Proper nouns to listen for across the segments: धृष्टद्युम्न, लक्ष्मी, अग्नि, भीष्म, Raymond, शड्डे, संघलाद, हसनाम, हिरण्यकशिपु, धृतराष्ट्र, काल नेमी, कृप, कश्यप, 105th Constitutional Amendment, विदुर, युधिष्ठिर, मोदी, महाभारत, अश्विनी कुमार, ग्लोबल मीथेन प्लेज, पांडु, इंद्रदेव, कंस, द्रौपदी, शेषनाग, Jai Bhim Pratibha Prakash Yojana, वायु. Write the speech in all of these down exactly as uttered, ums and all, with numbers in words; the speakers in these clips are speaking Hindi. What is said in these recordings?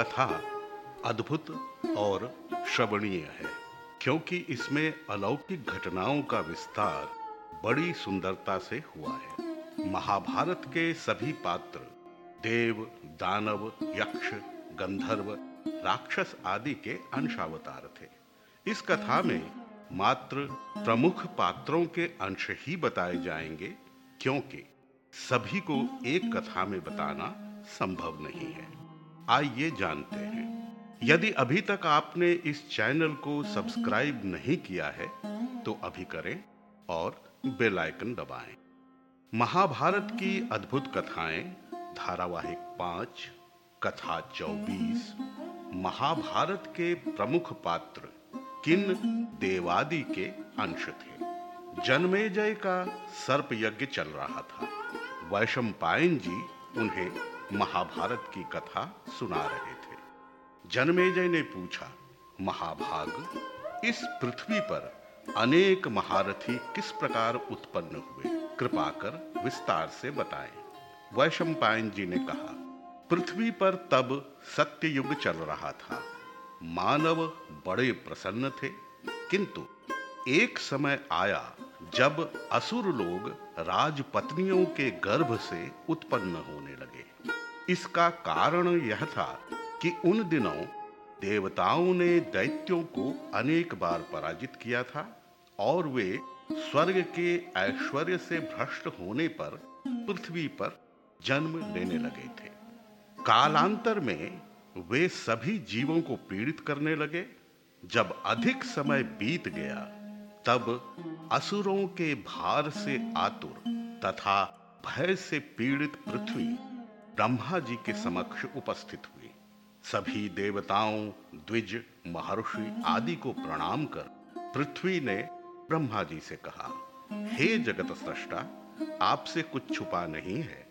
कथा अद्भुत और श्रवणीय है, क्योंकि इसमें अलौकिक घटनाओं का विस्तार बड़ी सुंदरता से हुआ है। महाभारत के सभी पात्र देव, दानव, यक्ष, गंधर्व, राक्षस आदि के अंशावतार थे। इस कथा में मात्र प्रमुख पात्रों के अंश ही बताए जाएंगे, क्योंकि सभी को एक कथा में बताना संभव नहीं है। आइए जानते हैं। यदि अभी तक आपने इस चैनल को सब्सक्राइब नहीं किया है तो अभी करें और बेल आइकन दबाएं। महाभारत की अद्भुत कथाएं धारावाहिक पांच, कथा चौबीस। महाभारत के प्रमुख पात्र किन देवादि के अंश थे? जन्मेजय का सर्प यज्ञ चल रहा था। वैशंपायन जी उन्हें महाभारत की कथा सुना रहे थे। जन्मेजय ने पूछा, महाभाग, इस पृथ्वी पर अनेक महारथी किस प्रकार उत्पन्न हुए? कृपा कर विस्तार से बताएं। वैशंपायन जी ने कहा, पृथ्वी पर तब सत्ययुग चल रहा था। मानव बड़े प्रसन्न थे, किंतु एक समय आया जब असुर लोग राजपत्नियों के गर्भ से उत्पन्न होने लगे। इसका कारण यह था कि उन दिनों देवताओं ने दैत्यों को अनेक बार पराजित किया था और वे स्वर्ग के ऐश्वर्य से भ्रष्ट होने पर पृथ्वी पर जन्म लेने लगे थे। कालांतर में वे सभी जीवों को पीड़ित करने लगे। जब अधिक समय बीत गया तब असुरों के भार से आतुर तथा भय से पीड़ित पृथ्वी ब्रह्मा जी के समक्ष उपस्थित हुई। सभी देवताओं, द्विज, महर्षि आदि को प्रणाम कर पृथ्वी ने ब्रह्मा जी से कहा, हे जगत स्रष्टा, आपसे कुछ छुपा नहीं है।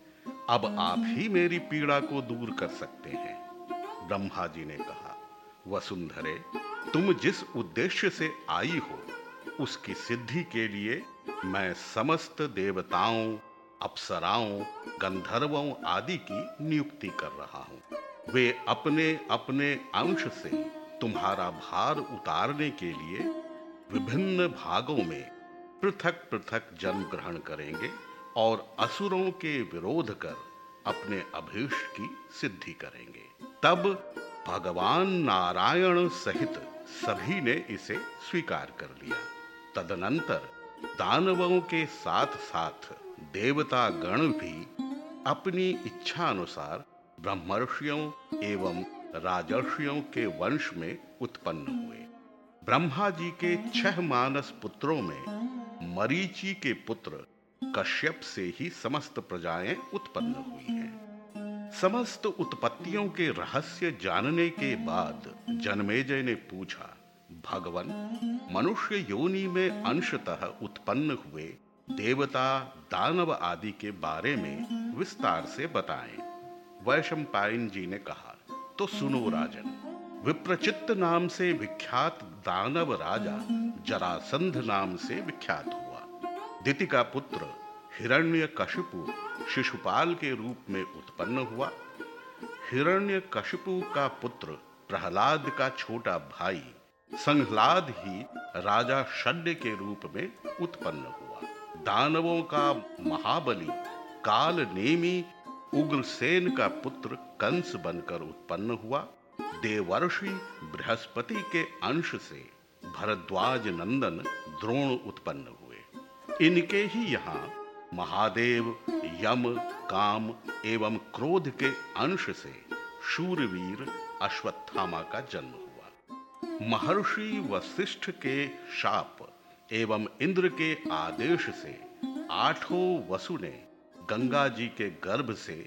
अब आप ही मेरी पीड़ा को दूर कर सकते हैं। ब्रह्मा जी ने कहा, वसुंधरे, तुम जिस उद्देश्य से आई हो उसकी सिद्धि के लिए मैं समस्त देवताओं, अप्सराओं, गंधर्वों आदि की नियुक्ति कर रहा हूं। वे अपने अपने अंश से तुम्हारा भार उतारने के लिए विभिन्न भागों में पृथक पृथक जन्म ग्रहण करेंगे और असुरों के विरोध कर अपने अभीष्ट की सिद्धि करेंगे। तब भगवान नारायण सहित सभी ने इसे स्वीकार कर लिया। तदनंतर दानवों के साथ साथ देवता गण भी अपनी इच्छा अनुसार ब्रह्मर्षियों एवं राजर्षियों के वंश में उत्पन्न हुए। ब्रह्मा जी के छह मानस पुत्रों में मरीचि के पुत्र कश्यप से ही समस्त प्रजाएं उत्पन्न हुई हैं। समस्त उत्पत्तियों के रहस्य जानने के बाद जन्मेजय ने पूछा, भगवन, मनुष्य योनि में अंशतः उत्पन्न हुए देवता, दानव आदि के बारे में विस्तार से बताएं। वैशंपायन जी ने कहा, तो सुनो राजन, विप्रचित नाम से विख्यात दानव राजा जरासंध नाम से विख्यात हुआ। दिति का पुत्र हिरण्यकशिपु शिशुपाल के रूप में उत्पन्न हुआ। हिरण्यकशिपु का पुत्र प्रहलाद का छोटा भाई संघलाद ही राजा शड्डे के रूप में उत्पन्न हुआ। दानवों का महाबली काल नेमी उग्रसेन का पुत्र कंस बनकर उत्पन्न हुआ। देवर्षि बृहस्पति के अंश से भरद्वाज नंदन द्रोण उत्पन्न हुआ। इनके ही यहाँ महादेव यम, काम एवं क्रोध के अंश से शूरवीर अश्वत्थामा का जन्म हुआ। महर्षि वशिष्ठ के शाप एवं इंद्र के आदेश से आठों वसु ने गंगा जी के गर्भ से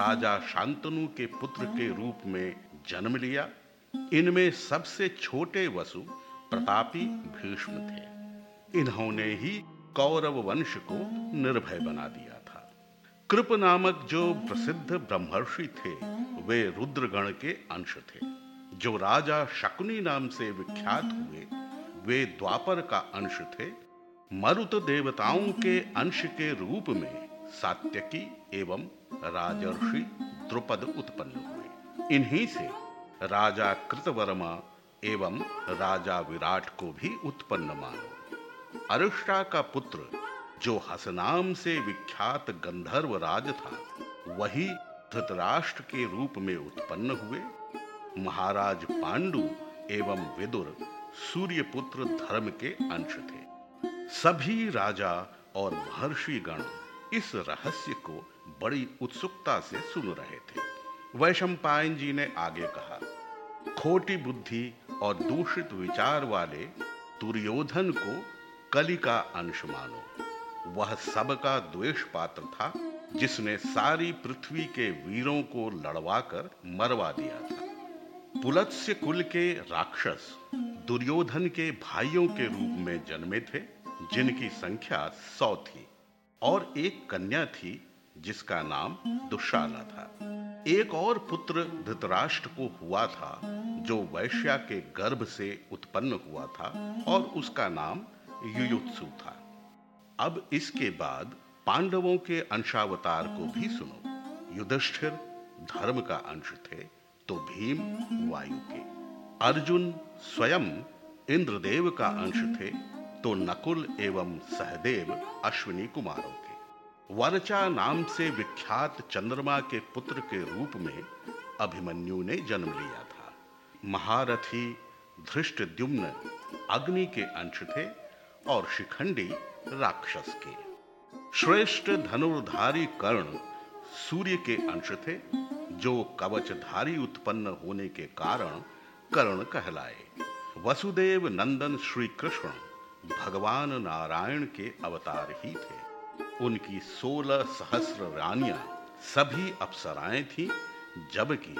राजा शांतनु के पुत्र के रूप में जन्म लिया। इनमें सबसे छोटे वसु प्रतापी भीष्म थे। इन्होंने ही कौरव वंश को निर्भय बना दिया था। कृप नामक जो प्रसिद्ध ब्रह्मर्षि थे वे रुद्रगण के अंश थे। जो राजा शकुनि नाम से विख्यात हुए वे द्वापर का अंश थे। मरुत देवताओं के अंश के रूप में सात्यकी एवं राजर्षि द्रुपद उत्पन्न हुए। इन्हीं से राजा कृतवर्मा एवं राजा विराट को भी उत्पन्न मानो। अरिष्टा का पुत्र जो हसनाम से विख्यात गंधर्व राज था, वही धृतराष्ट्र के रूप में उत्पन्न हुए। महाराज पांडु एवं विदुर सूर्यपुत्र धर्म के अंश थे। सभी राजा और महर्षिगण इस रहस्य को बड़ी उत्सुकता से सुन रहे थे। वैशंपायन जी ने आगे कहा, खोटी बुद्धि और दूषित विचार वाले दुर्योधन को कली का अंश मानो। वह सबका द्वेष पात्र था, जिसने सारी पृथ्वी के वीरों को लड़वाकर मरवा दिया था। पुलत्स्य कुल के राक्षस दुर्योधन के भाइयों के रूप में जन्मे थे, जिनकी संख्या सौ थी और एक कन्या थी जिसका नाम दुशाला था। एक और पुत्र धृतराष्ट्र को हुआ था जो वैश्या के गर्भ से उत्पन्न हुआ था और उसका नाम युयुत्सु था। अब इसके बाद पांडवों के अंशावतार को भी सुनो। युधिष्ठिर धर्म का अंश थे तो भीम वायु के, अर्जुन स्वयं इंद्रदेव का अंश थे तो नकुल एवं सहदेव अश्विनी कुमारों के, वर्चा नाम से विख्यात चंद्रमा के पुत्र के रूप में अभिमन्यु ने जन्म लिया था। महारथी धृष्टद्युम्न अग्नि के अंश थे और शिखंडी राक्षस के, श्रेष्ठ धनुर्धारी कर्ण सूर्य के अंश थे जो कवचधारी उत्पन्न होने के कारण कर्ण कहलाए। वसुदेव नंदन श्री कृष्ण भगवान नारायण के अवतार ही थे। उनकी सोलह सहस्र रानियां सभी अप्सराएं थीं, जबकि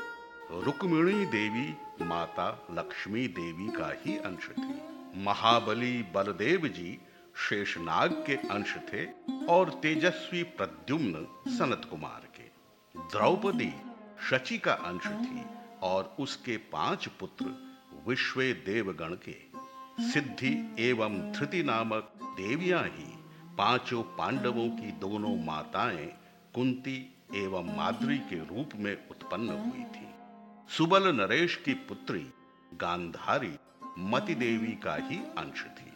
रुक्मिणी देवी माता लक्ष्मी देवी का ही अंश थी। महाबली बलदेव जी शेषनाग के अंश थे और तेजस्वी प्रद्युम्न सनत कुमार के। द्रौपदी शची का अंश थी और उसके पांच पुत्र विश्वे देवगण के। सिद्धि एवं धृति नामक देवियां ही पांचों पांडवों की दोनों माताएं कुंती एवं माद्री के रूप में उत्पन्न हुई थी। सुबल नरेश की पुत्री गांधारी मति देवी का ही अंश थी।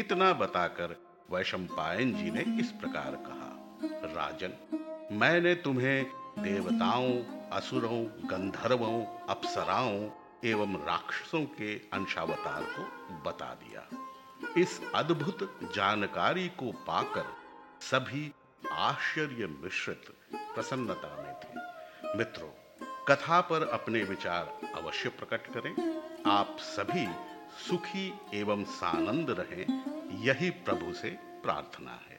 इतना बताकर वैशंपायन जी ने इस प्रकार कहा, राजन, मैंने तुम्हें देवताओं, असुरों, गंधर्वों, अप्सराओं एवं राक्षसों के अंशावतार को बता दिया। इस अद्भुत जानकारी को पाकर सभी आश्चर्य मिश्रित प्रसन्नता में थे। मित्रों, कथा पर अपने विचार अवश्य प्रकट करें। आप सभी सुखी एवं सानंद रहें, यही प्रभु से प्रार्थना है।